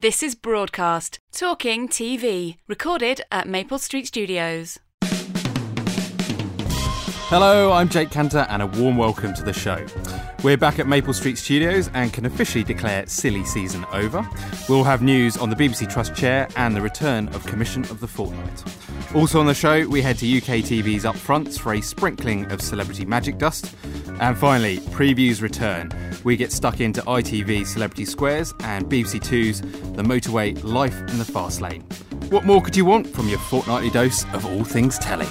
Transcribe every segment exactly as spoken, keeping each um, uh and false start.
This is Broadcast, Talking T V, recorded at Maple Street Studios. Hello, I'm Jake Cantor and a warm welcome to the show. We're back at Maple Street Studios and can officially declare silly season over. We'll have news on the B B C Trust chair and the return of Commission of the Fortnight. Also on the show, we head to U K T V's Upfronts for a sprinkling of celebrity magic dust. And finally, previews return. We get stuck into I T V's Celebrity Squares and B B C Two's The Motorway Life in the Fast Lane. What more could you want from your fortnightly dose of all things telly?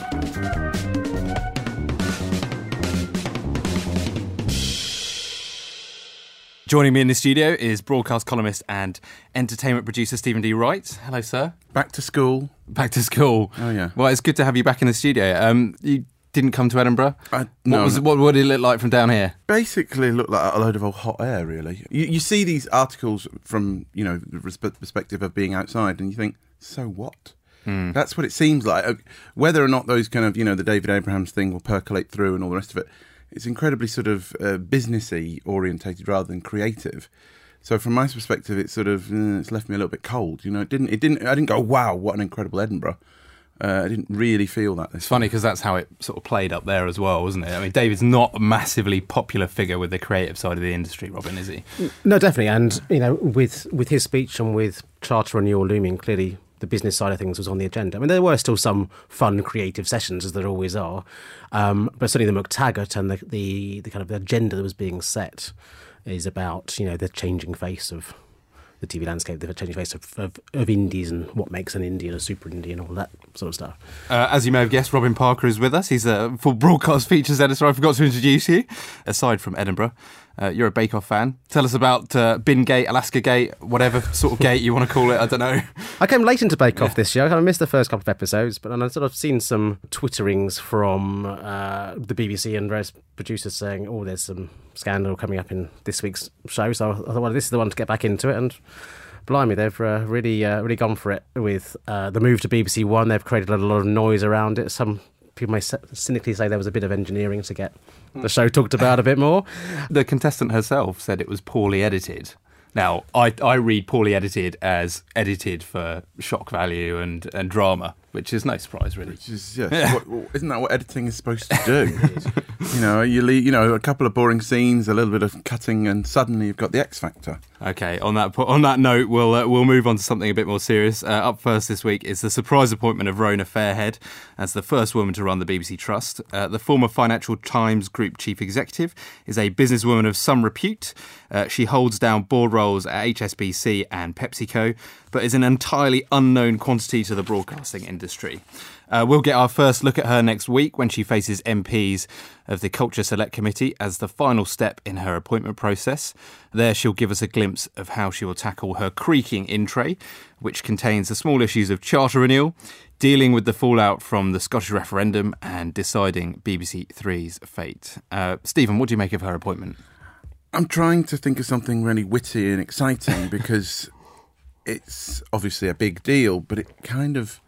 Joining me in the studio is broadcast columnist and entertainment producer Stephen D. Wright. Hello, sir. Back to school. Back to school. Oh, yeah. Well, it's good to have you back in the studio. Um, you didn't come to Edinburgh? I, what no. Was, what, what did it look like from down here? Basically, it looked like a load of old hot air, really. You, you see these articles from, you know, the perspective of being outside and you think, so what? Mm. That's what it seems like. Whether or not those kind of, you know, the David Abrahams thing will percolate through and all the rest of it, it's incredibly sort of uh, businessy orientated rather than creative. So from my perspective, it's sort of it's left me a little bit cold. You know, it didn't. It didn't. I didn't go, wow, what an incredible Edinburgh. Uh, I didn't really feel that. It's funny because that's how it sort of played up there as well, wasn't it? I mean, David's not a massively popular figure with the creative side of the industry, Robin, is he? No, definitely. And you know, with with his speech and with Charter renewal looming, clearly the business side of things was on the agenda. I mean, there were still some fun, creative sessions, as there always are, um, but certainly the McTaggart and the, the, the kind of agenda that was being set is about, you know, the changing face of the T V landscape, the changing face of, of, of indies and what makes an indie and a super indie and all that sort of stuff. Uh, as you may have guessed, Robin Parker is with us. He's a full broadcast features editor. I forgot to introduce you. Aside from Edinburgh, uh, you're a Bake Off fan. Tell us about uh, Bin Gate, Alaska Gate, whatever sort of gate you want to call it. I don't know. I came late into Bake Off yeah. this year. I missed the first couple of episodes, but I've sort of seen some twitterings from uh, the B B C and various producers saying, oh, there's some scandal coming up in this week's show. So I thought, well, this is the one to get back into it. And blimey, they've uh, really uh, really gone for it with uh, the move to B B C One. They've created a lot of noise around it. Some people may cynically say there was a bit of engineering to get the show talked about a bit more. The contestant herself said it was poorly edited. Now, I, I read poorly edited as edited for shock value and, and drama, which is no surprise, really. Which is, yes. Yeah. What, what, isn't that what editing is supposed to do? You know, you leave, you know, a couple of boring scenes, a little bit of cutting, and suddenly you've got the X Factor. Okay, on that on that note, we'll uh, we'll move on to something a bit more serious. Uh, up first this week is the surprise appointment of Rona Fairhead as the first woman to run the B B C Trust. Uh, the former Financial Times Group Chief Executive is a businesswoman of some repute. Uh, she holds down board roles at H S B C and PepsiCo, but is an entirely unknown quantity to the broadcasting industry. Uh, we'll get our first look at her next week when she faces M Ps of the Culture Select Committee as the final step in her appointment process. There she'll give us a glimpse of how she will tackle her creaking in tray, which contains the small issues of charter renewal, dealing with the fallout from the Scottish referendum and deciding B B C Three's fate. Uh, Stephen, what do you make of her appointment? I'm trying to think of something really witty and exciting because it's obviously a big deal, but it kind of...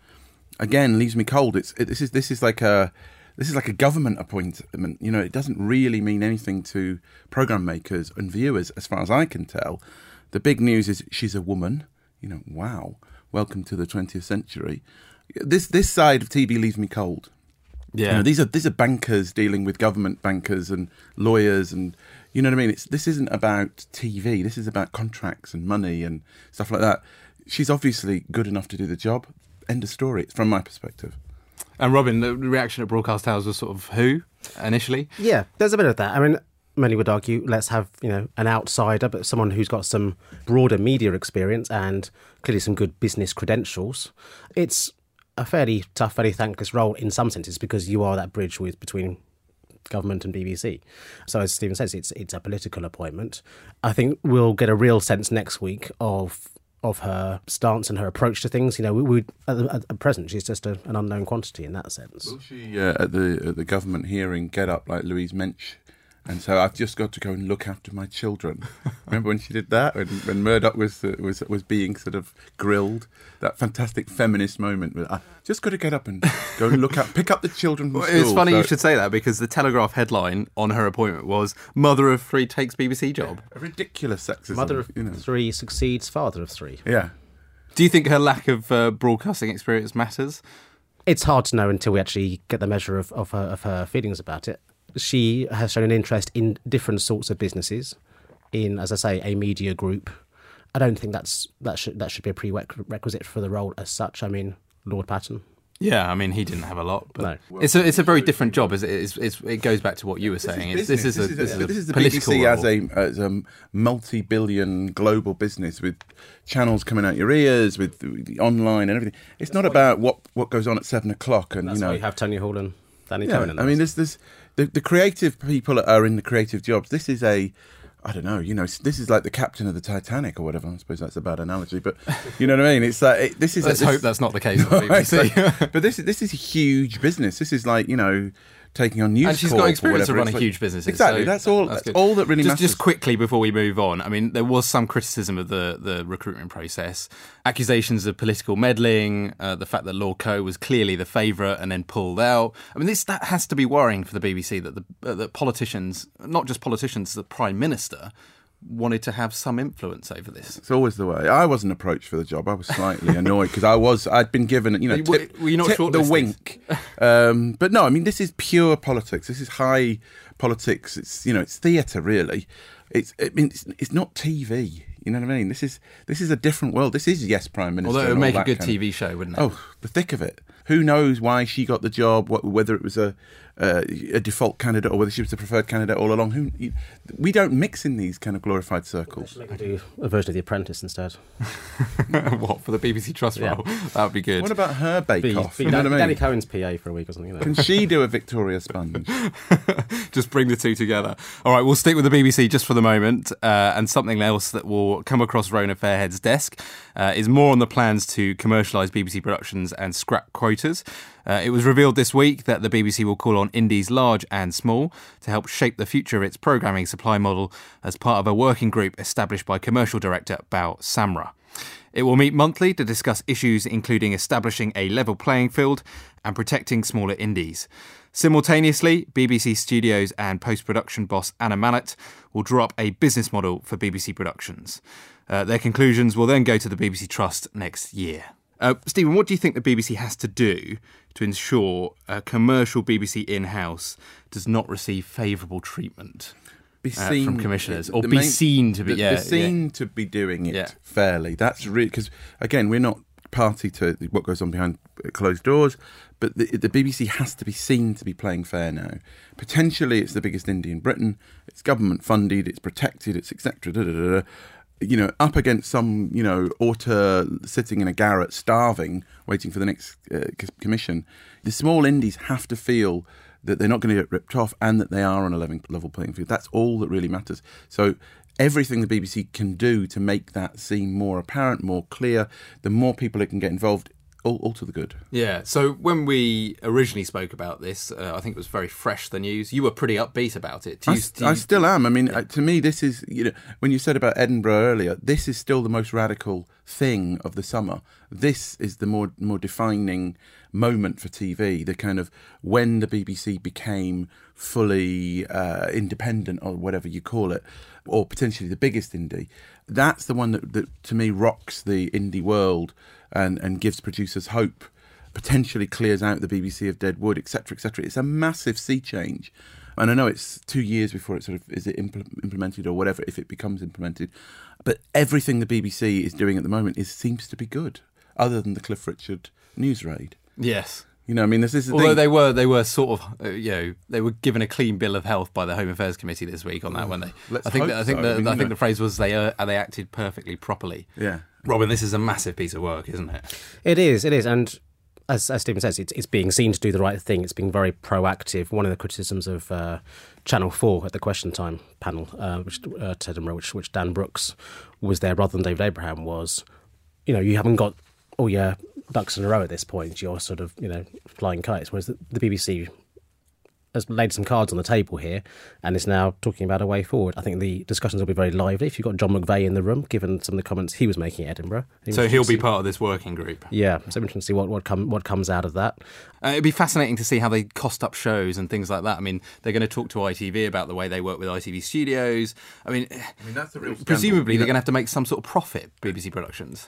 again, leaves me cold. It's it, this is this is like a this is like a government appointment. You know, it doesn't really mean anything to programme makers and viewers, as far as I can tell. The big news is she's a woman. You know, wow, welcome to the twentieth century. This this side of T V leaves me cold. Yeah, you know, these are these are bankers dealing with government bankers and lawyers, and you know what I mean. It's this isn't about T V. This is about contracts and money and stuff like that. She's obviously good enough to do the job. End of story, from my perspective. And Robin, the reaction at Broadcast House was sort of who initially? Yeah, there's a bit of that. I mean, many would argue, let's have, you know, an outsider, but someone who's got some broader media experience and clearly some good business credentials. It's a fairly tough, fairly thankless role in some senses because you are that bridge with between government and B B C. So as Stephen says, it's it's a political appointment. I think we'll get a real sense next week of of her stance and her approach to things. You know, we, we at, the, at present, she's just a, an unknown quantity in that sense. Will she, uh, at the at the government hearing, get up like Louise Mensch And so I've just got to go and look after my children. Remember when she did that? When, when Murdoch was uh, was was being sort of grilled, that fantastic feminist moment. With, I've just got to get up and go and look at, pick up the children from well, school. It's funny so. you should say that, because the Telegraph headline on her appointment was "Mother of Three Takes B B C Job." A ridiculous sexism. Mother of you know. three succeeds father of three. Yeah. Do you think her lack of uh, broadcasting experience matters? It's hard to know until we actually get the measure of, of, her, of her feelings about it. She has shown an interest in different sorts of businesses, in, as I say, a media group. I don't think that's that should that should be a prerequisite for the role as such. I mean, Lord Patton. Yeah, I mean, he didn't have a lot, but no. it's a it's a very different job. As it is, it's, it goes back to what you were saying. This is the B B C as a, as a multi-billion global business with channels coming out your ears, with the online and everything. It's not about what what goes on at seven o'clock, and that's you know why you have Tony Hall and Danny yeah, Cohen. I mean, this this. The, the creative people are in the creative jobs. This is a, I don't know, you know, this is like the captain of the Titanic or whatever. I suppose that's a bad analogy, but you know what I mean? It's like, it, this is... Let's a, this, hope that's not the case. No, like, but this, this is a huge business. This is like, you know, taking on News Corp. And she's got experience of running like, huge businesses. Exactly, so that's all That's, that's all that really just, matters. Just quickly before we move on, I mean, there was some criticism of the, the recruitment process. Accusations of political meddling, uh, the fact that Lord Coe was clearly the favourite and then pulled out. I mean, this that has to be worrying for the B B C, that the uh, that politicians, not just politicians, the Prime Minister, wanted to have some influence over this. It's always the way. I wasn't approached for the job. I was slightly annoyed because I was, I'd been given, you know, tip, were you not tip the wink. Um, but no, I mean, this is pure politics. This is high politics. It's, you know, it's theatre, really. It's, I mean, it's, it's not T V. You know what I mean? This is this is a different world. This is Yes, Prime Minister. Although it would make a good T V show, wouldn't it? Oh, the thick of it. Who knows why she got the job? What, whether it was a uh, a default candidate or whether she was the preferred candidate all along? Who you, we don't mix in these kind of glorified circles. Let's do a version of The Apprentice instead. What for the B B C Trust role? Yeah. That would be good. What about her Bake be, Off? Be, you know Danny, what I mean? Danny Cohen's P A for a week or something. You know? Can she do a Victoria Sponge? Just bring the two together. All right, we'll stick with the B B C just for the moment, uh, and something else that will come across Rona Fairhead's desk uh, is more on the plans to commercialise B B C Productions and scrap quotas. Uh, it was revealed this week that the B B C will call on indies large and small to help shape the future of its programming supply model as part of a working group established by commercial director Bao Samra. It will meet monthly to discuss issues including establishing a level playing field and protecting smaller indies. Simultaneously, B B C Studios and post-production boss Anna Mallett will draw up a business model for B B C Productions. Uh, their conclusions will then go to the B B C Trust next year. Uh, Stephen, what do you think the B B C has to do to ensure a commercial B B C in-house does not receive favourable treatment be seen, uh, from commissioners? Or be main, seen to be... The, yeah, be seen yeah. to be doing it yeah. fairly. That's really... 'Cause, again, we're not party to what goes on behind closed doors, but the, the B B C has to be seen to be playing fair now. Potentially, it's the biggest indie in Britain. It's government funded. It's protected. It's et cetera. You know, up against some you know author sitting in a garret, starving, waiting for the next uh, commission. The small indies have to feel that they're not going to get ripped off and that they are on a level playing field. That's all that really matters. So everything the B B C can do to make that seem more apparent, more clear, the more people it can get involved. All, all to the good. Yeah, so when we originally spoke about this, uh, I think it was very fresh, the news. You were pretty upbeat about it. Do you, I, do you, I still am. I mean, yeah. to me, this is, you know, when you said about Edinburgh earlier, this is still the most radical thing of the summer. This is the more more defining moment for T V, the kind of when the B B C became fully uh, independent or whatever you call it, or potentially the biggest indie. That's the one that, that to me, rocks the indie world and, and gives producers hope, potentially clears out the B B C of dead wood, et cetera, et cetera. It's a massive sea change. And I know it's two years before it sort of is it impl- implemented or whatever, if it becomes implemented. But everything the B B C is doing at the moment is seems to be good, other than the Cliff Richard news raid. Yes. You know, I mean, this is the Although thing. they were, they were sort of, you know, they were given a clean bill of health by the Home Affairs Committee this week on that, weren't they? Let's I think, hope that, I think, so. the, I mean, I think you know. the phrase was they uh, they acted perfectly properly. Yeah, Robin, this is a massive piece of work, isn't it? It is, it is, and as, as Stephen says, it's, it's being seen to do the right thing. It's being very proactive. One of the criticisms of uh, Channel four at the Question Time panel, uh, which uh, Ted and Rowe, which, which Dan Brooks was there rather than David Abraham, was, you know, you haven't got all oh, your yeah, ducks in a row at this point. You're sort of, you know, flying kites. Whereas the, the B B C has laid some cards on the table here and is now talking about a way forward. I think the discussions will be very lively. If you've got John McVeigh in the room, given some of the comments he was making at Edinburgh. So he'll be part of this working group. Yeah, so interesting to see what, what, com- what comes out of that. Uh, it'd be fascinating to see how they cost up shows and things like that. I mean, they're going to talk to I T V about the way they work with I T V Studios. I mean, I mean that's the real presumably they're going to have to make some sort of profit, B B C Productions.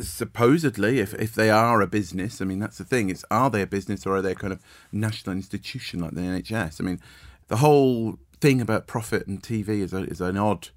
Supposedly, if, if they are a business, I mean, that's the thing. It's, are they a business or are they a kind of national institution like the N H S? I mean, the whole thing about profit and T V is, a, is an odd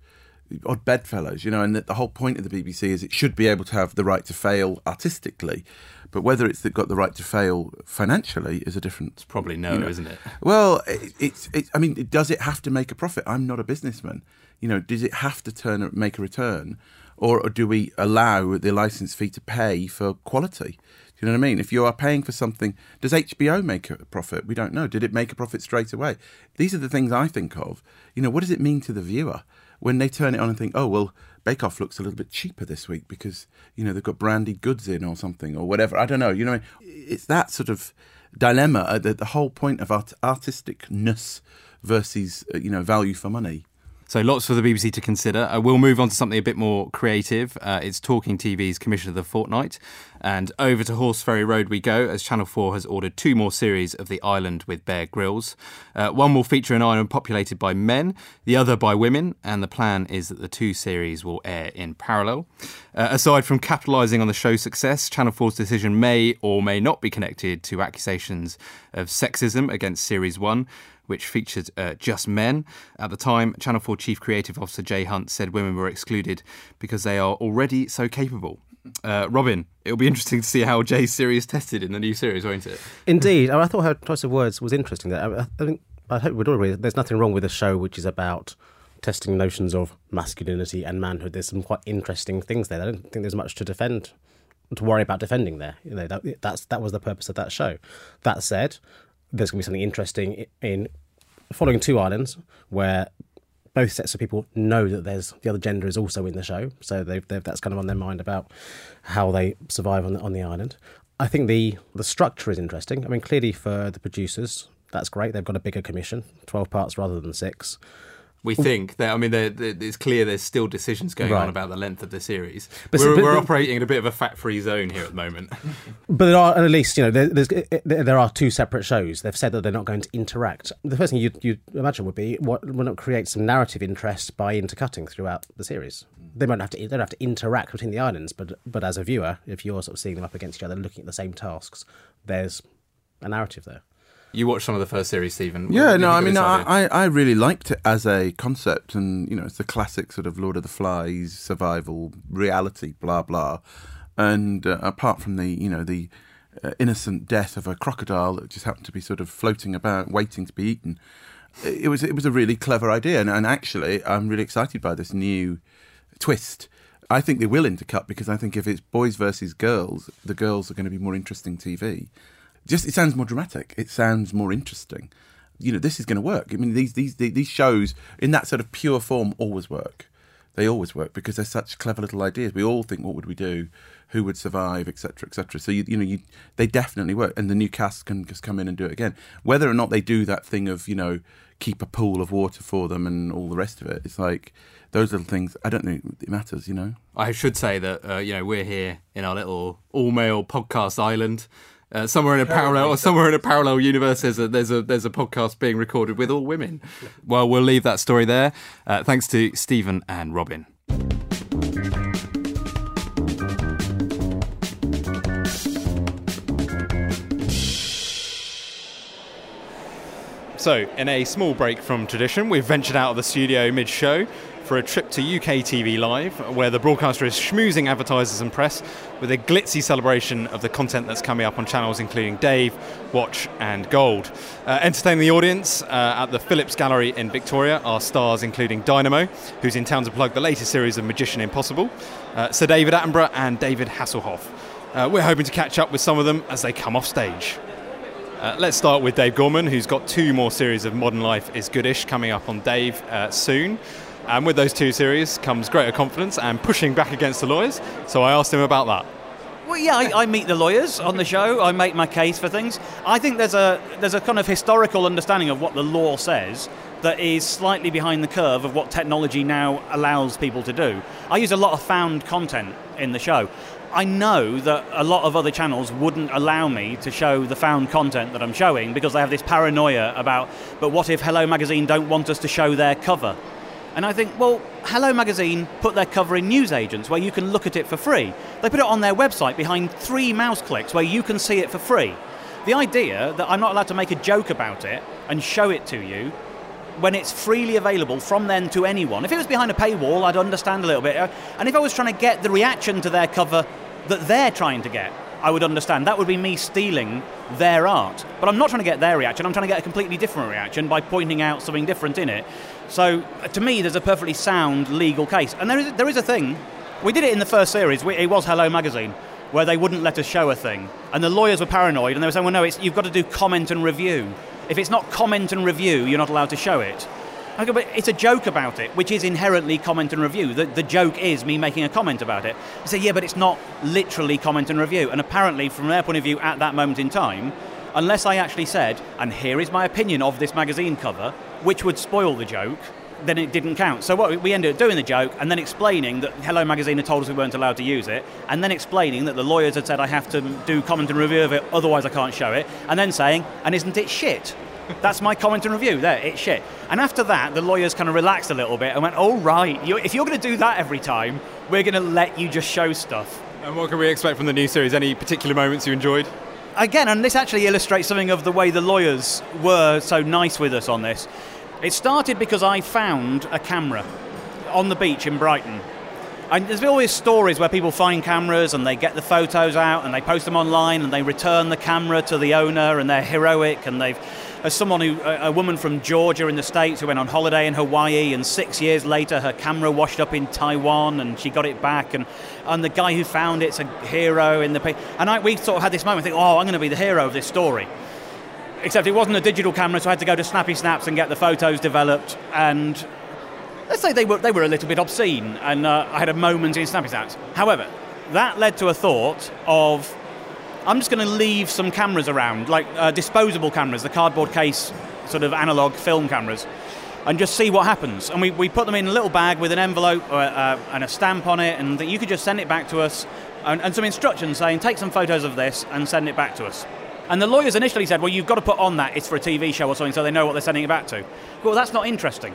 odd bedfellows, you know, and that the whole point of the B B C is it should be able to have the right to fail artistically, but whether it's got the right to fail financially is a different... It's probably no, you know, isn't it? Well, it, it's, it, I mean, does it have to make a profit? I'm not a businessman. You know, does it have to turn make a return? Or, or do we allow the licence fee to pay for quality? Do you know what I mean? If you are paying for something, does H B O make a profit? We don't know. Did it make a profit straight away? These are the things I think of. You know, what does it mean to the viewer when they turn it on and think, oh, well, Bake Off looks a little bit cheaper this week because, you know, they've got brandied goods in or something or whatever. I don't know. You know, it's that sort of dilemma, the, the whole point of art- artisticness versus, you know, value for money. So lots for the B B C to consider. Uh, we'll move on to something a bit more creative. Uh, it's Talking T V's Commission of the Fortnight. And over to Horse Ferry Road we go, as Channel four has ordered two more series of The Island with Bear Grylls. Uh, one will feature an island populated by men, the other by women, and the plan is that the two series will air in parallel. Uh, aside from capitalising on the show's success, Channel four's decision may or may not be connected to accusations of sexism against Series one, which featured uh, just men. At the time, Channel four Chief Creative Officer Jay Hunt said women were excluded because they are already so capable. Uh, Robin, it'll be interesting to see how Jay's series tested in the new series, won't it? Indeed. I thought her choice of words was interesting. I, I, think, I hope we'd all agree that there's nothing wrong with a show which is about testing notions of masculinity and manhood. There's some quite interesting things there. I don't think there's much to defend, to worry about defending there. You know, that, that's, that was the purpose of that show. That said, there's going to be something interesting in following two islands where both sets of people know that there's the other gender is also in the show. So they've, they've, that's kind of on their mind about how they survive on the, on the island. I think the, the structure is interesting. I mean, clearly for the producers, that's great. They've got a bigger commission, twelve parts rather than six. We think that, I mean, they're, they're, it's clear there's still decisions going right on about the length of the series. But we're, but, we're operating in a bit of a fat-free zone here at the moment. But there are, at least, you know, there, there's, there are two separate shows. They've said that they're not going to interact. The first thing you'd, you'd imagine would be, what, why not create some narrative interest by intercutting throughout the series? They won't have to, they don't have to interact between the islands, but but as a viewer, if you're sort of seeing them up against each other, looking at the same tasks, there's a narrative there. You watched some of the first series, Stephen. What yeah, no, I mean, no, I, I really liked it as a concept, and, you know, it's the classic sort of Lord of the Flies, survival, reality, blah, blah. And uh, apart from the, you know, the uh, innocent death of a crocodile that just happened to be sort of floating about, waiting to be eaten, it was it was a really clever idea. And, and actually, I'm really excited by this new twist. I think they will intercut, because I think if it's boys versus girls, the girls are going to be more interesting T V. Just it sounds more dramatic. It sounds more interesting. You know, this is going to work. I mean, these these these shows in that sort of pure form always work. They always work because they're such clever little ideas. We all think, what would we do? Who would survive, et cetera, et cetera. So you, you know, you they definitely work, and the new cast can just come in and do it again. Whether or not they do that thing of, you know, keep a pool of water for them and all the rest of it, it's like those little things. I don't think it matters, you know. I should say that uh, you know, we're here in our little all male podcast island. Uh, somewhere in a parallel, or somewhere in a parallel universe, there's a there's a there's a podcast being recorded with all women. Well, we'll leave that story there. Uh, thanks to Stephen and Robin. So, in a small break from tradition, we've ventured out of the studio mid-show for a trip to U K T V Live, where the broadcaster is schmoozing advertisers and press with a glitzy celebration of the content that's coming up on channels including Dave, Watch and Gold. Uh, entertaining the audience uh, at the Phillips Gallery in Victoria are stars including Dynamo, who's in town to plug the latest series of Magician Impossible, uh, Sir David Attenborough and David Hasselhoff. Uh, we're hoping to catch up with some of them as they come off stage. Uh, let's start with Dave Gorman, who's got two more series of Modern Life is Goodish coming up on Dave uh, soon. And with those two series comes greater confidence and pushing back against the lawyers. So I asked him about that. Well, yeah, I, I meet the lawyers on the show. I make my case for things. I think there's a there's a kind of historical understanding of what the law says that is slightly behind the curve of what technology now allows people to do. I use a lot of found content in the show. I know that a lot of other channels wouldn't allow me to show the found content that I'm showing because they have this paranoia about, but what if Hello Magazine don't want us to show their cover? And I think, well, Hello Magazine put their cover in newsagents where you can look at it for free. They put it on their website behind three mouse clicks where you can see it for free. The idea that I'm not allowed to make a joke about it and show it to you when it's freely available from then to anyone. If it was behind a paywall, I'd understand a little bit. And if I was trying to get the reaction to their cover that they're trying to get, I would understand. That would be me stealing their art. But I'm not trying to get their reaction. I'm trying to get a completely different reaction by pointing out something different in it. So, to me, there's a perfectly sound legal case. And there is, there is a thing. We did it in the first series. We, it was Hello Magazine, where they wouldn't let us show a thing. And the lawyers were paranoid, and they were saying, well, no, it's, you've got to do comment and review. If it's not comment and review, you're not allowed to show it. I go, but it's a joke about it, which is inherently comment and review. The, the joke is me making a comment about it. I say, yeah, but it's not literally comment and review. And apparently, from their point of view at that moment in time, unless I actually said, and here is my opinion of this magazine cover, which would spoil the joke, then it didn't count. So what we ended up doing the joke and then explaining that Hello Magazine had told us we weren't allowed to use it, and then explaining that the lawyers had said I have to do comment and review of it, otherwise I can't show it, and then saying, and isn't it shit? That's my comment and review. There, it's shit. And after that, the lawyers kind of relaxed a little bit and went, all right, you, if you're going to do that every time, we're going to let you just show stuff. And what can we expect from the new series? Any particular moments you enjoyed? Again, and this actually illustrates something of the way the lawyers were so nice with us on this. It started because I found a camera on the beach in Brighton. And there's always stories where people find cameras and they get the photos out and they post them online and they return the camera to the owner and they're heroic. And they've, as someone who, a woman from Georgia in the States who went on holiday in Hawaii and six years later her camera washed up in Taiwan and she got it back. And, and the guy who found it's a hero in the picture. And I, we sort of had this moment, think, oh, I'm going to be the hero of this story. Except it wasn't a digital camera, so I had to go to Snappy Snaps and get the photos developed. And let's say they were they were a little bit obscene, and uh, I had a moment in Snappy Snaps. However, that led to a thought of, I'm just going to leave some cameras around, like uh, disposable cameras, the cardboard case sort of analog film cameras, and just see what happens. And we, we put them in a little bag with an envelope or, uh, and a stamp on it, and that you could just send it back to us, and, and some instructions saying, take some photos of this and send it back to us. And the lawyers initially said, well, you've got to put on that it's for a T V show or something so they know what they're sending it back to. Well, that's not interesting.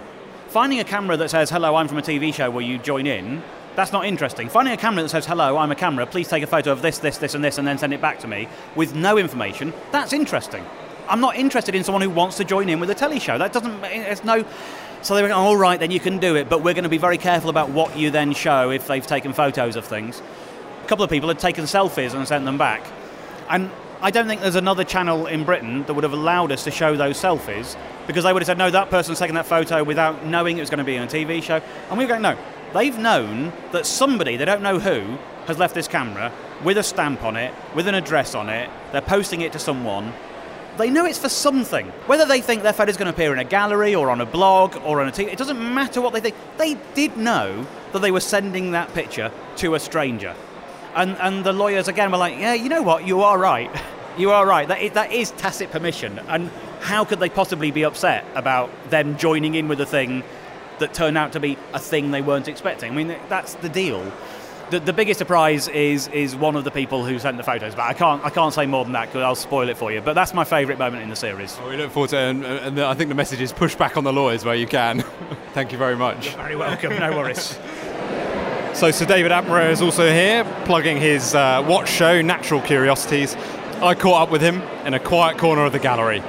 Finding a camera that says, hello, I'm from a T V show, will you join in? That's not interesting. Finding a camera that says, hello, I'm a camera, please take a photo of this, this, this, and this, and then send it back to me with no information, that's interesting. I'm not interested in someone who wants to join in with a telly show. That doesn't, it's no... So they were going, all right, then you can do it, but we're going to be very careful about what you then show if they've taken photos of things. A couple of people had taken selfies and sent them back. And I don't think there's another channel in Britain that would have allowed us to show those selfies because they would have said, no, that person's taken that photo without knowing it was going to be on a T V show. And we were going, no, they've known that somebody, they don't know who, has left this camera with a stamp on it, with an address on it, they're posting it to someone. They know it's for something. Whether they think their photo's going to appear in a gallery or on a blog or on a T V, it doesn't matter what they think. They did know that they were sending that picture to a stranger. And, and the lawyers, again, were like, yeah, you know what? You are right. You are right. That is, that is tacit permission. And how could they possibly be upset about them joining in with a thing that turned out to be a thing they weren't expecting? I mean, that's the deal. The, the biggest surprise is is one of the people who sent the photos back. I can't I can't say more than that because I'll spoil it for you. But that's my favourite moment in the series. Well, we look forward to it. And, and I think the message is push back on the lawyers where you can. Thank you very much. You're very welcome. No worries. So Sir David Attenborough is also here, plugging his uh, watch show, Natural Curiosities. I caught up with him in a quiet corner of the gallery.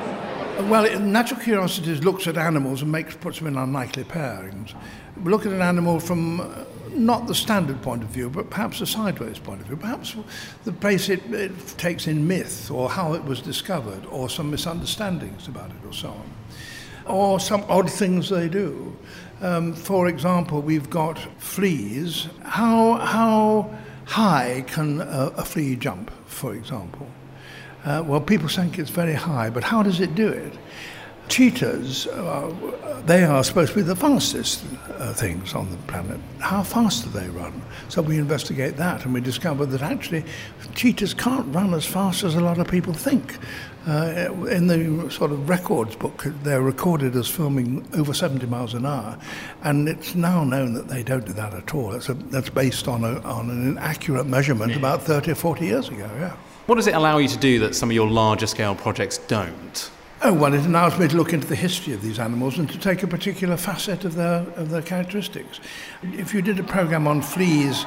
Well, it, Natural Curiosities looks at animals and makes puts them in unlikely pairings. We look at an animal from uh, not the standard point of view, but perhaps a sideways point of view. Perhaps the place it, it takes in myth, or how it was discovered, or some misunderstandings about it, or so on. Or some odd things they do. Um, for example, we've got fleas. How how high can a, a flea jump, for example? Uh, well, people think it's very high, but how does it do it? cheetahs, uh, they are supposed to be the fastest uh, things on the planet. How fast do they run? So we investigate that, and we discover that actually cheetahs can't run as fast as a lot of people think. Uh, in the sort of records book, they're recorded as filming over seventy miles an hour, and it's now known that they don't do that at all. That's, a, that's based on, a, on an inaccurate measurement about thirty or forty years ago, yeah. What does it allow you to do that some of your larger-scale projects don't? Oh, well, it allows me to look into the history of these animals and to take a particular facet of their of their characteristics. If you did a programme on fleas,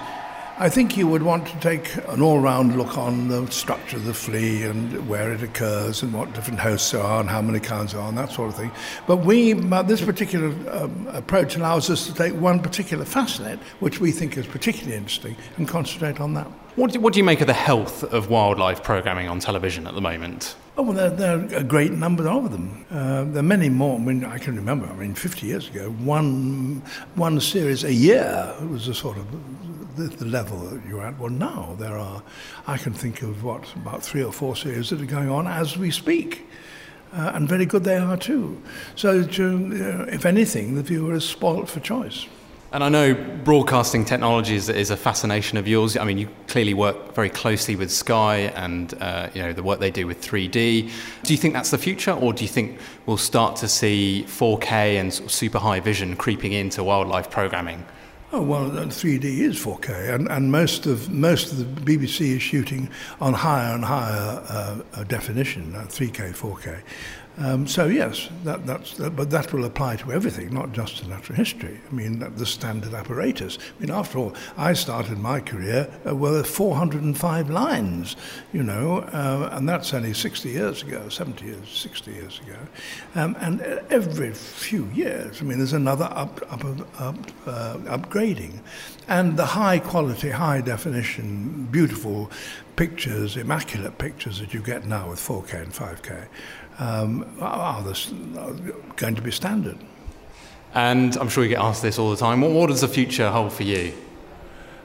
I think you would want to take an all-round look on the structure of the flea and where it occurs and what different hosts there are and how many kinds there are and that sort of thing. But we, this particular um, approach allows us to take one particular facet, which we think is particularly interesting, and concentrate on that. What do, what do you make of the health of wildlife programming on television at the moment? Oh, well, there, there are a great number of them. Uh, there are many more. I mean, I can remember, I mean, fifty years ago, one one series a year was the sort of the, the level that you're at. Well, now there are, I can think of, what, about three or four series that are going on as we speak. Uh, and very good they are too. So, to, uh, if anything, the viewer is spoilt for choice. And I know broadcasting technologies is a fascination of yours. I mean, you clearly work very closely with Sky and uh, you know the work they do with three D. Do you think that's the future, or do you think we'll start to see four K and super high vision creeping into wildlife programming? Oh, well, three D is four K, and, and most of most of the B B C is shooting on higher and higher uh, definition, uh, three K, four K. Um, so yes, that, that's, that, but that will apply to everything, not just to natural history. I mean, the standard apparatus. I mean, after all, I started my career uh, with four hundred five lines, you know, uh, and that's only sixty years ago, seventy years, sixty years ago. Um, and every few years, I mean, there's another up, up, up, uh, upgrading. And the high quality, high definition, beautiful pictures, immaculate pictures that you get now with four K and five K, Um, are this going to be standard? And I'm sure you get asked this all the time. What, what does the future hold for you?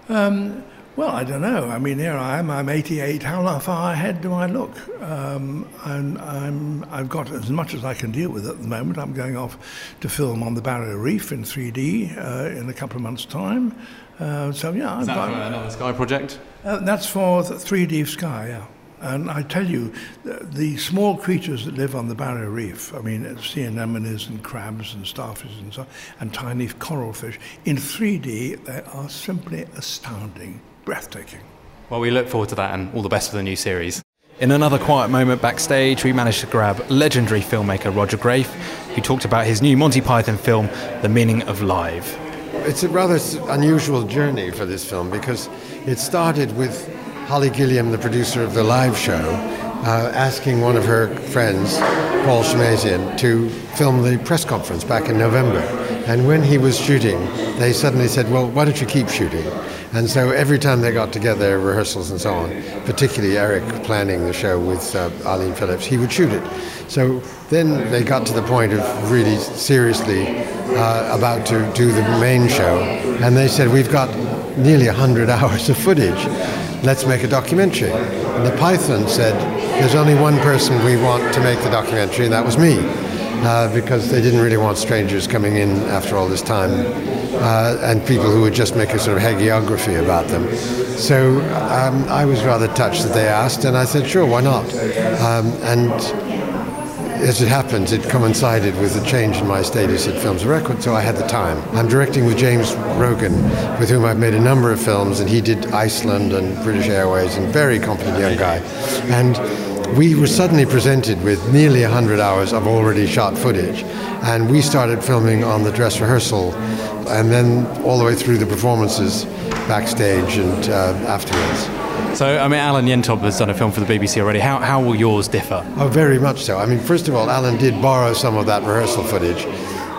Um, well, I don't know. I mean, here I am. I'm eighty-eight. How far ahead do I look? Um, I'm, I'm, I've got as much as I can deal with at the moment. I'm going off to film on the Barrier Reef in three D uh, in a couple of months' time. Uh, so, yeah. Is that for another Sky project? Uh, that's for three D Sky, yeah. And I tell you, the small creatures that live on the Barrier Reef, I mean, sea anemones and crabs and starfish and so, and tiny coral fish, in three D, they are simply astounding, breathtaking. Well, we look forward to that, and all the best for the new series. In another quiet moment backstage, we managed to grab legendary filmmaker Roger Grafe, who talked about his new Monty Python film, The Meaning of Live. It's a rather unusual journey for this film, because it started with Holly Gilliam, the producer of the live show, uh, asking one of her friends, Paul Schmazian, to film the press conference back in November. And when he was shooting, they suddenly said, well, why don't you keep shooting? And so every time they got together, rehearsals and so on, particularly Eric planning the show with uh, Arlene Phillips, he would shoot it. So then they got to the point of really seriously uh, about to do the main show. And they said, we've got nearly one hundred hours of footage. Let's make a documentary. And the Python said, there's only one person we want to make the documentary, and that was me, uh, because they didn't really want strangers coming in after all this time, uh, and people who would just make a sort of hagiography about them. So um, I was rather touched that they asked, and I said, sure, why not? Um, and as it happens, it coincided with the change in my status at Films and Records, so I had the time. I'm directing with James Rogan, with whom I've made a number of films, and he did Iceland and British Airways, and very competent young guy. And we were suddenly presented with nearly one hundred hours of already shot footage, and we started filming on the dress rehearsal, and then all the way through the performances backstage and uh, afterwards. So, I mean, Alan Yentob has done a film for the B B C already. How how will yours differ? Oh, very much so. I mean, first of all, Alan did borrow some of that rehearsal footage.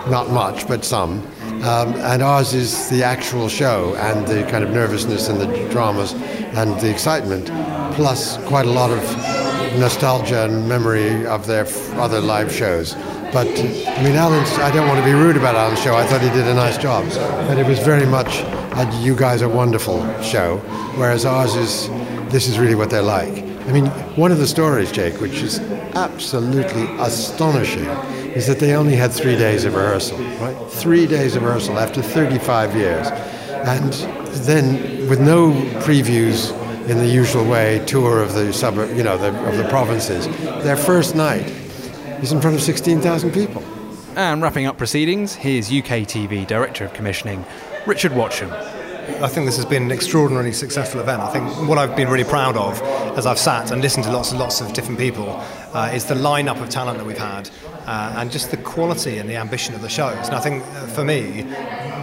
Not much, but some. Um, and ours is the actual show and the kind of nervousness and the dramas and the excitement, plus quite a lot of nostalgia and memory of their f- other live shows. But, I mean, Alan's, I don't want to be rude about Alan's show. I thought he did a nice job. But it was very much a you guys are wonderful show, whereas ours is... this is really what they're like. I mean, one of the stories, Jake, which is absolutely astonishing, is that they only had three days of rehearsal, right? Three days of rehearsal after thirty-five years. And then with no previews in the usual way, tour of the suburb, you know, the, of the provinces, their first night is in front of sixteen thousand people. And wrapping up proceedings, here's U K T V Director of Commissioning, Richard Watcham. I think this has been an extraordinarily successful event. I think what I've been really proud of, as I've sat and listened to lots and lots of different people, uh, is the line-up of talent that we've had, uh, and just the quality and the ambition of the shows. And I think, uh, for me,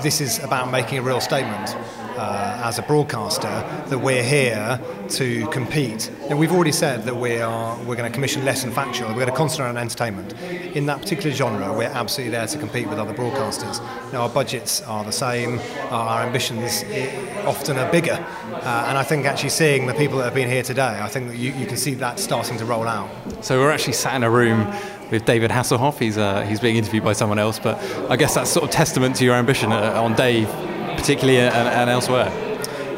this is about making a real statement uh, as a broadcaster that we're here to compete. And we've already said that we are, we're going to commission less than factual. We're going to concentrate on entertainment. In that particular genre, we're absolutely there to compete with other broadcasters. Now, our budgets are the same. Our ambitions often are bigger. Uh, and I think actually seeing the people that have been here today, I think that you, you can see that starting to roll out. So we're actually sat in a room with David Hasselhoff. He's, uh, he's being interviewed by someone else. But I guess that's sort of testament to your ambition uh, on Dave, particularly, and, and elsewhere.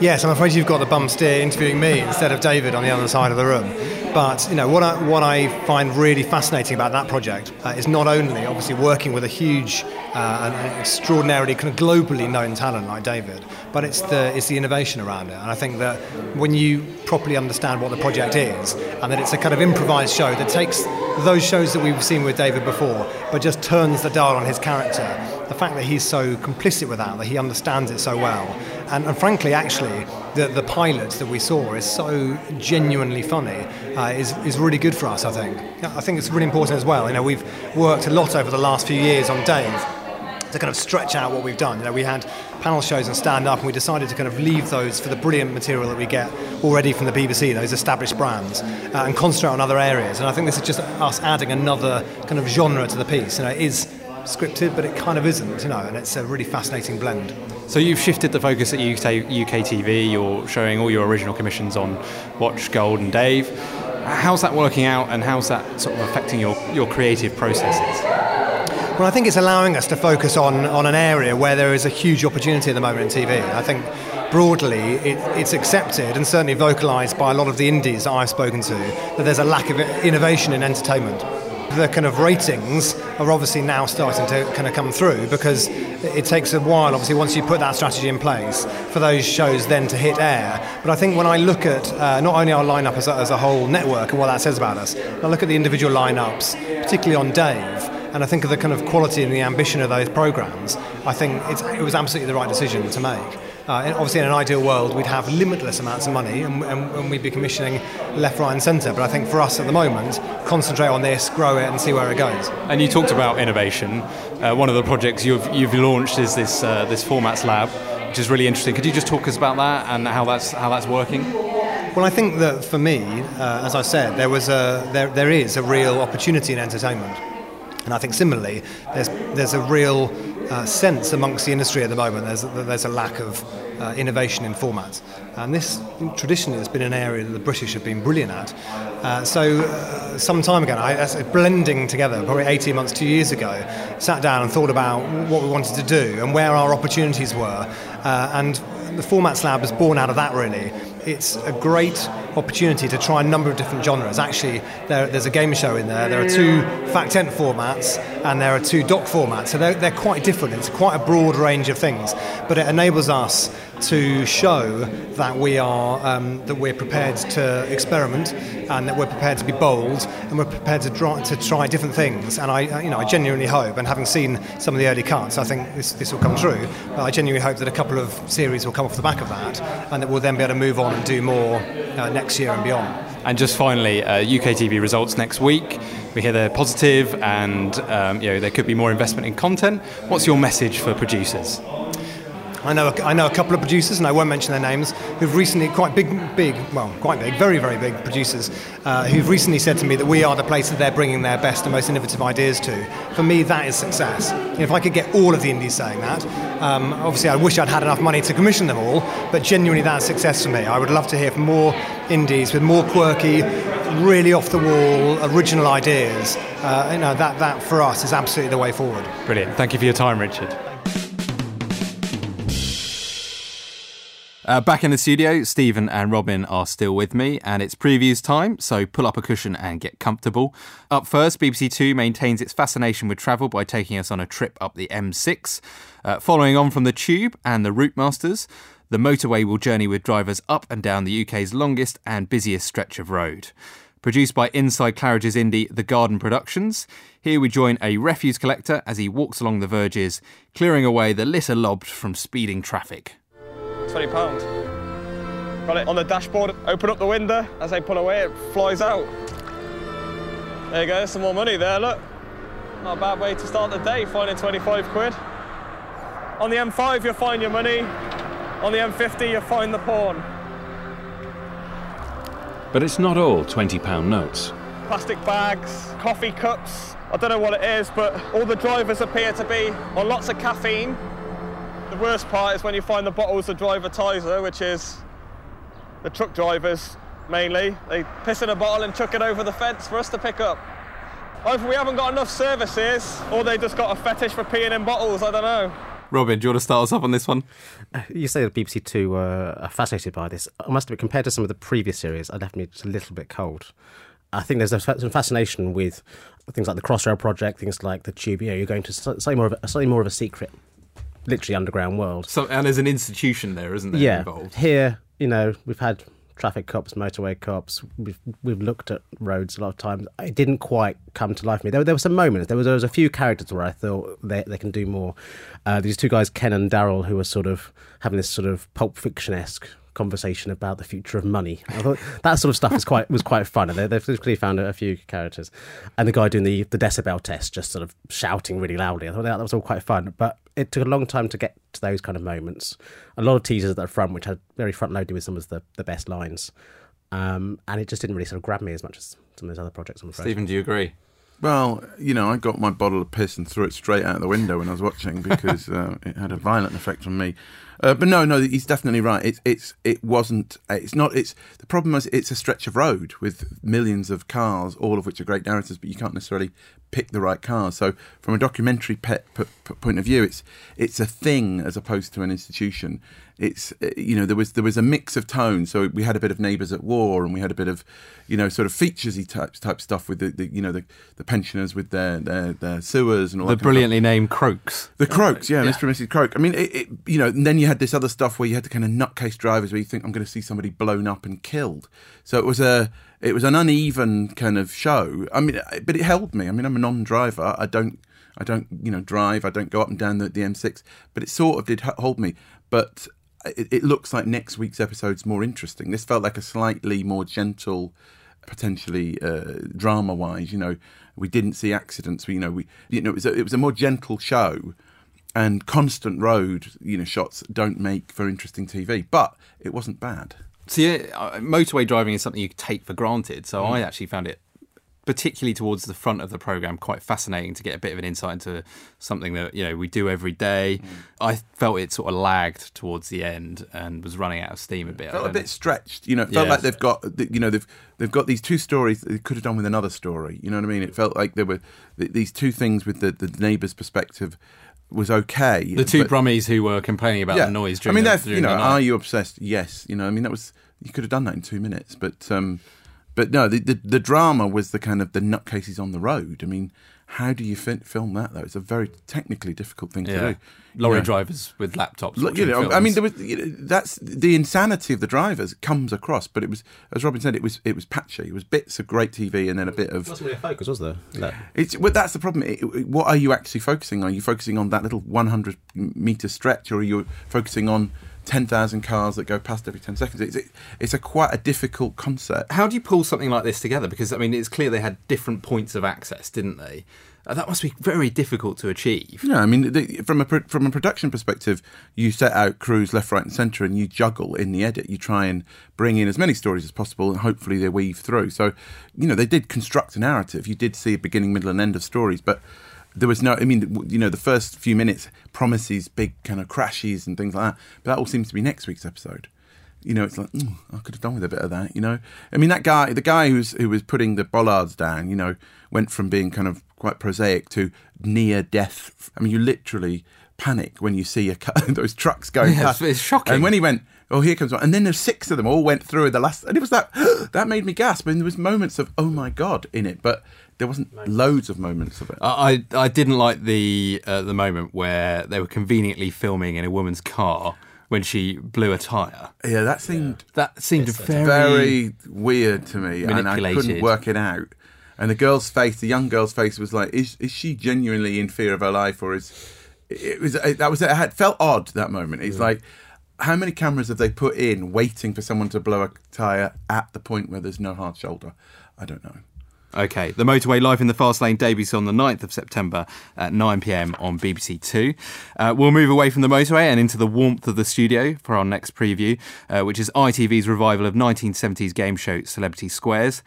Yes, I'm afraid you've got the bum steer interviewing me instead of David on the other side of the room. But, you know, what I, what I find really fascinating about that project uh, is not only, obviously, working with a huge uh, and extraordinarily kind of globally known talent like David, but it's the, it's the innovation around it. And I think that when you properly understand what the project is, and that it's a kind of improvised show that takes those shows that we've seen with David before, but just turns the dial on his character, the fact that he's so complicit with that, that he understands it so well. And, and frankly, actually, the, the pilot that we saw is so genuinely funny, uh, is, is really good for us, I think. I think it's really important as well. You know, we've worked a lot over the last few years on Dave to kind of stretch out what we've done. You know, we had panel shows and stand-up, and we decided to kind of leave those for the brilliant material that we get already from the B B C, those established brands, uh, and concentrate on other areas. And I think this is just us adding another kind of genre to the piece. You know, it is scripted, but it kind of isn't, you know, and it's a really fascinating blend. So you've shifted the focus at U K T V, you're showing all your original commissions on Watch, Gold and Dave. How's that working out, and how's that sort of affecting your, your creative processes? Well, I think it's allowing us to focus on, on an area where there is a huge opportunity at the moment in T V. I think broadly it, it's accepted and certainly vocalised by a lot of the indies that I've spoken to that there's a lack of innovation in entertainment. The kind of ratings are obviously now starting to kind of come through, because it takes a while, obviously, once you put that strategy in place for those shows then to hit air. But I think when I look at uh, not only our lineup as a, as a whole network and what that says about us, I look at the individual lineups, particularly on Dave, and I think of the kind of quality and the ambition of those programmes. I think it's, it was absolutely the right decision to make. Uh, and obviously, in an ideal world, we'd have limitless amounts of money, and, and, and we'd be commissioning left, right and centre. But I think for us at the moment, concentrate on this, grow it and see where it goes. And you talked about innovation. Uh, one of the projects you've you've launched is this uh, this Formats Lab, which is really interesting. Could you just talk us about that and how that's how that's working? Well, I think that for me, uh, as I said, there was a there there is a real opportunity in entertainment. And I think similarly, there's there's a real Uh, sense amongst the industry at the moment there's there's a lack of uh, innovation in formats, and this traditionally has been an area that the British have been brilliant at. Uh, so uh, some time ago, I, I blending together, probably eighteen months, two years ago, sat down and thought about what we wanted to do and where our opportunities were, uh, and the Formats Lab was born out of that, really. It's a great opportunity to try a number of different genres. Actually, there, there's a game show in there. There are two fact-tent formats and there are two doc formats. So they're, they're quite different. It's quite a broad range of things. But it enables us to show that we are um, that we're prepared to experiment, and that we're prepared to be bold, and we're prepared to try, to try different things. And I, you know, I genuinely hope, and having seen some of the early cuts, I think this, this will come true. But I genuinely hope that a couple of series will come off the back of that, and that we'll then be able to move on and do more uh, next year and beyond. And just finally, uh, U K T V results next week. We hear they're positive, and um, you know, there could be more investment in content. What's your message for producers? I know, I know a couple of producers, and I won't mention their names, who've recently, quite big, big, well, quite big, very, very big producers, uh, who've recently said to me that we are the place that they're bringing their best and most innovative ideas to. For me, that is success. You know, if I could get all of the indies saying that, um, obviously I wish I'd had enough money to commission them all, but genuinely that's success for me. I would love to hear from more indies with more quirky, really off-the-wall, original ideas. Uh, you know, that, that for us is absolutely the way forward. Brilliant. Thank you for your time, Richard. Uh, back in the studio, Stephen and Robin are still with me, and it's previews time, so pull up a cushion and get comfortable. Up first, B B C Two maintains its fascination with travel by taking us on a trip up the M six. Uh, following on from the Tube and the Route Masters, the motorway will journey with drivers up and down the U K's longest and busiest stretch of road. Produced by Inside Claridge's indie The Garden Productions, here we join a refuse collector as he walks along the verges, clearing away the litter lobbed from speeding traffic. twenty pounds. Got it on the dashboard. Open up the window. As they pull away, it flies out. There you go, some more money there, look. Not a bad way to start the day, finding twenty-five quid. On the M five, you'll find your money. On the M fifty, you'll find the porn. But it's not all twenty pound notes. Plastic bags, coffee cups. I don't know what it is, but all the drivers appear to be on lots of caffeine. The worst part is when you find the bottles of driver tizer, which is the truck drivers mainly. They piss in a bottle and chuck it over the fence for us to pick up. Either we haven't got enough services, or they just got a fetish for peeing in bottles, I don't know. Robin, do you want to start us off on this one? You say that B B C Two uh, are fascinated by this. I must admit, compared to some of the previous series, I definitely just a little bit cold. I think there's a some fascination with things like the Crossrail project, things like the Tube. You know, you're going to slightly more of a, slightly more of a secret, literally underground world. So, and there's an institution there, isn't there? Yeah. Involved? Here, you know, we've had traffic cops, motorway cops. We've we've looked at roads a lot of times. It didn't quite come to life for me. There, there were some moments. There was, there was a few characters where I thought they they can do more. Uh, these two guys, Ken and Daryl, who were sort of having this sort of Pulp Fiction-esque conversation about the future of money. I thought that sort of stuff is quite was quite fun. And they, they've clearly found a few characters, and the guy doing the the decibel test, just sort of shouting really loudly. I thought that was all quite fun, but it took a long time to get to those kind of moments. A lot of teasers at the front, which had very front-loaded with some of the, the best lines. Um, and it just didn't really sort of grab me as much as some of those other projects, I'm afraid. Stephen, do you agree? Well, you know, I got my bottle of piss and threw it straight out the window when I was watching because uh, it had a violent effect on me. Uh, but no, no, he's definitely right. It's, it's, it wasn't, it's not, it's, the problem is it's a stretch of road with millions of cars, all of which are great narrators, but you can't necessarily pick the right cars. So from a documentary pe- p- p- point of view, it's, it's a thing as opposed to an institution. It's, you know, there was, there was a mix of tones. So we had a bit of Neighbours at War, and we had a bit of, you know, sort of featuresy type, type stuff with the, the you know, the, the pensioners with their, their, their sewers and all the that. The brilliantly kind of named Croaks. The Croaks, yeah, yeah, Mister and Missus Croak. I mean, it, it, you know, and then you You had this other stuff where you had the kind of nutcase drivers where you think I'm going to see somebody blown up and killed. So it was a it was an uneven kind of show. I mean, but it held me. I mean, I'm a non-driver. I don't I don't you know drive. I don't go up and down the, the M six. But it sort of did hold me. But it, it looks like next week's episode's more interesting. This felt like a slightly more gentle, potentially uh, drama-wise. You know, we didn't see accidents. We, you know, we you know it was a, it was a more gentle show. And constant road, you know, shots don't make for interesting T V, but it wasn't bad. So yeah, motorway driving is something you take for granted. So mm. I actually found it, particularly towards the front of the programme, quite fascinating to get a bit of an insight into something that, you know, we do every day. Mm. I felt it sort of lagged towards the end and was running out of steam a bit. It felt a bit know. stretched, you know. It felt yeah. like they've got, you know, they've they've got these two stories that they could have done with another story. You know what I mean? It felt like there were these two things with the, the neighbour's perspective. Was okay. The two but, Brummies who were complaining about yeah. the noise during the I mean, the, you know, are you obsessed? Yes. You know, I mean, that was, you could have done that in two minutes. But, um, but no, the, the, the drama was the kind of the nutcases on the road. I mean, how do you fi- film that, though? It's a very technically difficult thing yeah. to do. Lorry yeah. drivers with laptops. L- you know, films. I mean, there was, you know, that's the insanity of the drivers comes across. But it was, as Robin said, it was it was patchy. It was bits of great T V and then a bit of. It wasn't really a focus, was there? No. It's well, that's the problem. It, it, what are you actually focusing on? Are you focusing on that little one hundred meter stretch, or are you focusing on ten thousand cars that go past every ten seconds? It's, it, it's a quite a difficult concept. How do you pull something like this together? Because I mean, it's clear they had different points of access, didn't they? That must be very difficult to achieve. Yeah, I mean, the, from a from a production perspective, you set out crews left, right and centre, and you juggle in the edit. You try and bring in as many stories as possible, and hopefully they weave through. So, you know, they did construct a narrative. You did see a beginning, middle and end of stories, but there was no, I mean, you know, the first few minutes promises big kind of crashes and things like that, but that all seems to be next week's episode. You know, it's like, mm, I could have done with a bit of that, you know. I mean, that guy, the guy who's, who was putting the bollards down, you know, went from being kind of quite prosaic to near death. I mean, you literally panic when you see a, those trucks going yeah, past. It's shocking. And when he went, oh, here comes one. And then there's six of them all went through the last, and it was that, that made me gasp. I mean, there was moments of, oh my God, in it, but there wasn't loads of moments of it. I, I didn't like the, uh, the moment where they were conveniently filming in a woman's car when she blew a tyre. Yeah, that seemed... Yeah. That seemed very... Very weird to me, and I couldn't work it out. And the girl's face, the young girl's face was like, is is she genuinely in fear of her life, or is... It was that was it had felt odd, that moment. It's yeah. like, how many cameras have they put in waiting for someone to blow a tyre at the point where there's no hard shoulder? I don't know. OK, The Motorway Life in the Fast Lane debuts on the ninth of September at nine p m on B B C Two. Uh, we'll move away from the motorway and into the warmth of the studio for our next preview, uh, which is I T V's revival of nineteen seventies game show Celebrity Squares.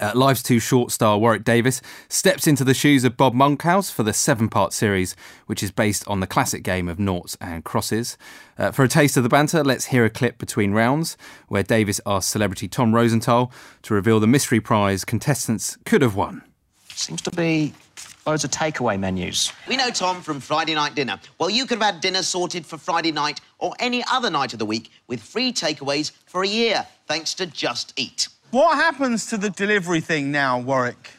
Uh, Life's Too Short star Warwick Davis steps into the shoes of Bob Monkhouse for the seven-part series, which is based on the classic game of noughts and crosses. Uh, for a taste of the banter, let's hear a clip between rounds where Davis asks celebrity Tom Rosenthal to reveal the mystery prize contestants could have won. Seems to be loads of takeaway menus. We know Tom from Friday night dinner. Well, you could have had dinner sorted for Friday night or any other night of the week with free takeaways for a year, thanks to Just Eat. What happens to the delivery thing now, Warwick?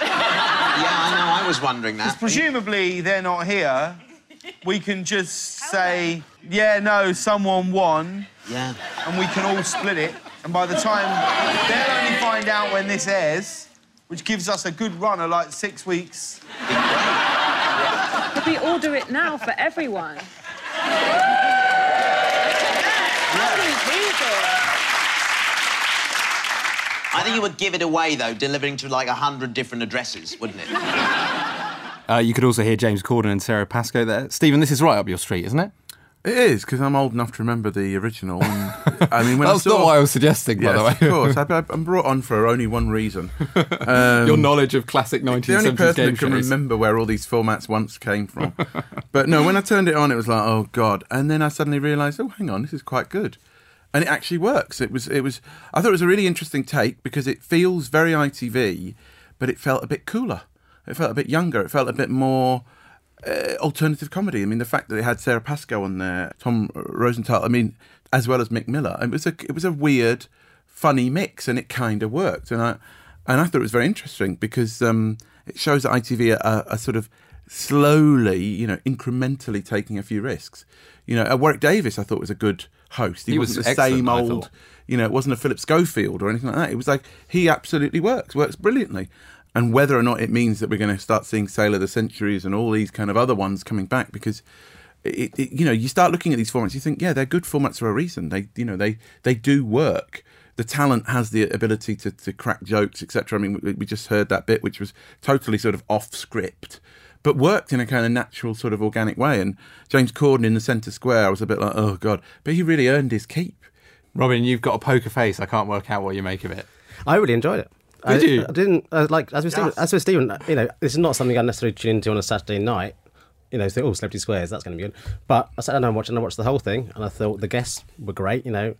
Yeah, I know, I was wondering that. Because presumably they're not here. We can just Hello. say, yeah, no, someone won. Yeah. And we can all split it. And by the time they'll only find out when this airs, which gives us a good run of, like, six weeks. Could we all do it now for everyone? I think you would give it away, though, delivering to, like, a hundred different addresses, wouldn't it? uh, you could also hear James Corden and Sarah Pascoe there. Stephen, this is right up your street, isn't it? It is, because I'm old enough to remember the original. And, I mean, when That's I saw... not what I was suggesting, yes, by the way. Yes, of course. I, I'm brought on for only one reason. Um, your knowledge of classic nineteen seventies game shows. The only person that can shows. remember where all these formats once came from. But, no, when I turned it on, it was like, oh, God. And then I suddenly realised, oh, hang on, this is quite good. And it actually works. It was, it was. I thought it was a really interesting take because it feels very I T V, but it felt a bit cooler. It felt a bit younger. It felt a bit more uh, alternative comedy. I mean, the fact that it had Sarah Pascoe on there, Tom Rosenthal, I mean, as well as Mick Miller. It was a, it was a weird, funny mix, and it kind of worked. And I, and I thought it was very interesting because um, it shows that I T V are, are sort of slowly, you know, incrementally taking a few risks. You know, Warwick Davis, I thought, was a good host. He, he wasn't was the same old, you know, it wasn't a Philip Schofield or anything like that. It was like, he absolutely works, works brilliantly. And whether or not it means that we're going to start seeing Sailor of the Centuries and all these kind of other ones coming back, because, it, it, you know, you start looking at these formats, you think, yeah, they're good formats for a reason. They, you know, they, they do work. The talent has the ability to, to crack jokes, et cetera. I mean, we, we just heard that bit, which was totally sort of off script, but worked in a kind of natural sort of organic way. And James Corden in the centre square, I was a bit like, oh, God. But he really earned his keep. Robin, you've got a poker face. I can't work out what you make of it. I really enjoyed it. Did I, you? I didn't, I, like, as with, yes. Stephen, as with Stephen, you know, this is not something I necessarily tune into on a Saturday night. You know, think, oh, Celebrity Squares, that's going to be good. But I sat down and watched, and I watched the whole thing, and I thought the guests were great, you know.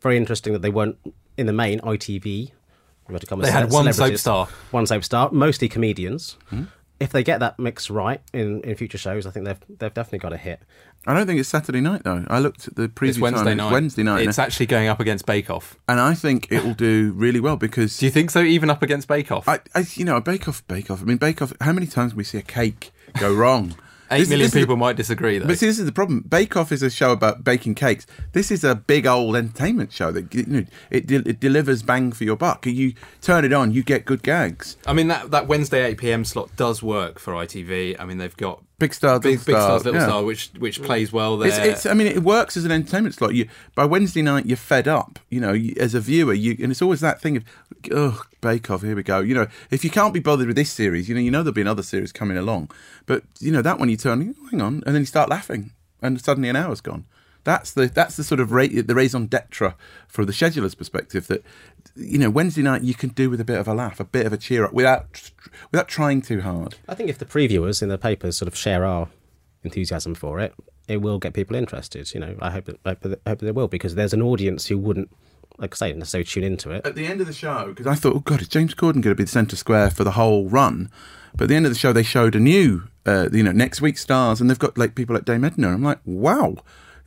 Very interesting that they weren't, in the main, I T V. We had to come they had one soap star. One soap star, mostly comedians. Mm-hmm. If they get that mix right in, in future shows, I think they've they've definitely got a hit. I don't think it's Saturday night, though. I looked at the previous It's Wednesday time, night. It's Wednesday night. It's actually going up against Bake Off. And I think it will do really well because... Do you think so, even up against Bake Off? I, I, you know, a Bake Off, Bake Off. I mean, Bake Off, how many times do we see a cake go wrong? Eight this, million this people is, might disagree, though. But see, this is the problem. Bake Off is a show about baking cakes. This is a big old entertainment show that, you know, it, de- it delivers bang for your buck. You turn it on, you get good gags. I mean, that, that Wednesday eight p m slot does work for I T V. I mean, they've got Big Star, Big, big Star, Little yeah. Star, which which plays well there. It's, it's, I mean, it works as an entertainment slot. You, by Wednesday night, you're fed up, you know, you, as a viewer. You And it's always that thing of, oh, Bake Off, here we go. You know, if you can't be bothered with this series, you know, you know there'll be another series coming along. But, you know, that one you turn, oh, hang on, and then you start laughing, and suddenly an hour's gone. That's the that's the sort of ra- the raison d'etre from the scheduler's perspective that, you know, Wednesday night you can do with a bit of a laugh, a bit of a cheer up without without trying too hard. I think if the previewers in the papers sort of share our enthusiasm for it, it will get people interested. You know, I hope that, I hope that they will, because there's an audience who wouldn't, like I say, necessarily tune into it. At the end of the show, because I thought, oh God, is James Corden going to be the centre square for the whole run? But at the end of the show, they showed a new, uh, you know, next week's stars, and they've got like people like Dame Edna. I'm like, wow.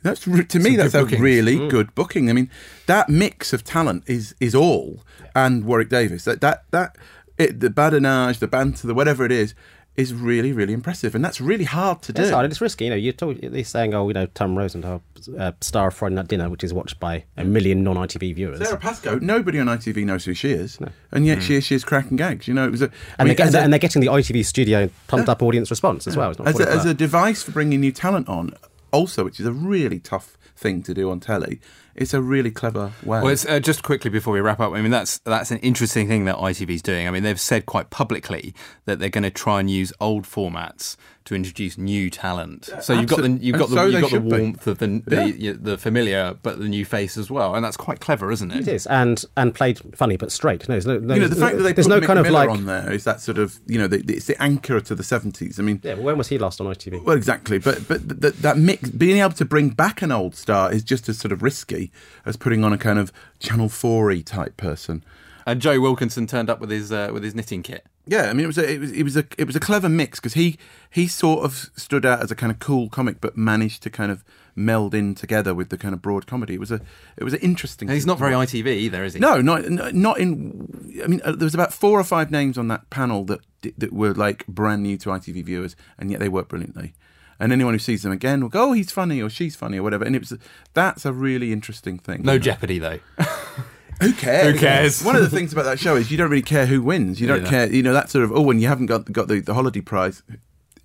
That's to me, that's a really mm. good booking. I mean, that mix of talent is is all. And Warwick Davis, that that that it, the badinage, the banter, the whatever it is, is really, really impressive. And that's really hard to do. It's hard and it's risky. You know, you're talk, they're saying, oh, you know, Tom Rosenthal, uh, star of Friday Night Dinner, which is watched by a million non-I T V viewers. Sarah Pascoe, nobody on I T V knows who she is. No. And yet mm. she is she is cracking gags. You know, it was a, and, mean, they're, and, a, and they're getting the I T V studio pumped uh, up audience response as well. It's not as, a, as a device for bringing new talent on, also, which is a really tough thing to do on telly. It's a really clever way. Well, it's, uh, just quickly before we wrap up, I mean, that's that's an interesting thing that I T V's doing. I mean, they've said quite publicly that they're going to try and use old formats to introduce new talent. So you've got the you've got the, you've got the warmth of the the, the familiar, but the new face as well, and that's quite clever, isn't it? It is, and and played funny but straight. No, there's no, no you know, the fact that they put Mick Miller on there is that sort of, you know, the, it's the anchor to the seventies. I mean, yeah, well, when was he last on I T V? Well, exactly, but but th- that mix, being able to bring back an old star is just as sort of risky as putting on a kind of Channel four-y type person. And Joe Wilkinson turned up with his uh, with his knitting kit. Yeah, I mean, it was a, it was it was a it was a clever mix, because he he sort of stood out as a kind of cool comic, but managed to kind of meld in together with the kind of broad comedy. It was a it was an interesting. And he's not very I T V either, is he? No, not not in. I mean, there was about four or five names on that panel that that were like brand new to I T V viewers, and yet they worked brilliantly. And anyone who sees them again will go, oh, he's funny or she's funny or whatever. And it was, that's a really interesting thing. No jeopardy, though. Who cares? Who cares? One of the things about that show is you don't really care who wins. You don't yeah. care, you know, that sort of, oh, when you haven't got got the, the holiday prize,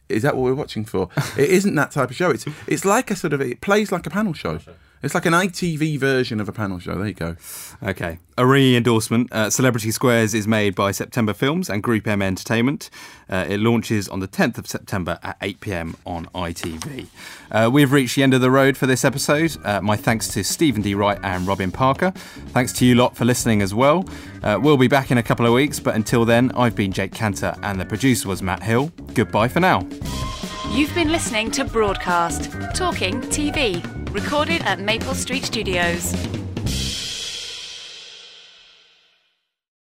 is that what we're watching for? It isn't that type of show. It's it's like a sort of, it plays like a panel show. It's like an I T V version of a panel show. There you go. Okay. A ringing endorsement. Uh, Celebrity Squares is made by September Films and Group M Entertainment. Uh, it launches on the tenth of September at eight p.m. on I T V. Uh, we've reached the end of the road for this episode. Uh, my thanks to Stephen D. Wright and Robin Parker. Thanks to you lot for listening as well. Uh, we'll be back in a couple of weeks, but until then, I've been Jake Cantor and the producer was Matt Hill. Goodbye for now. You've been listening to Broadcast, Talking T V, recorded at Maple Street Studios.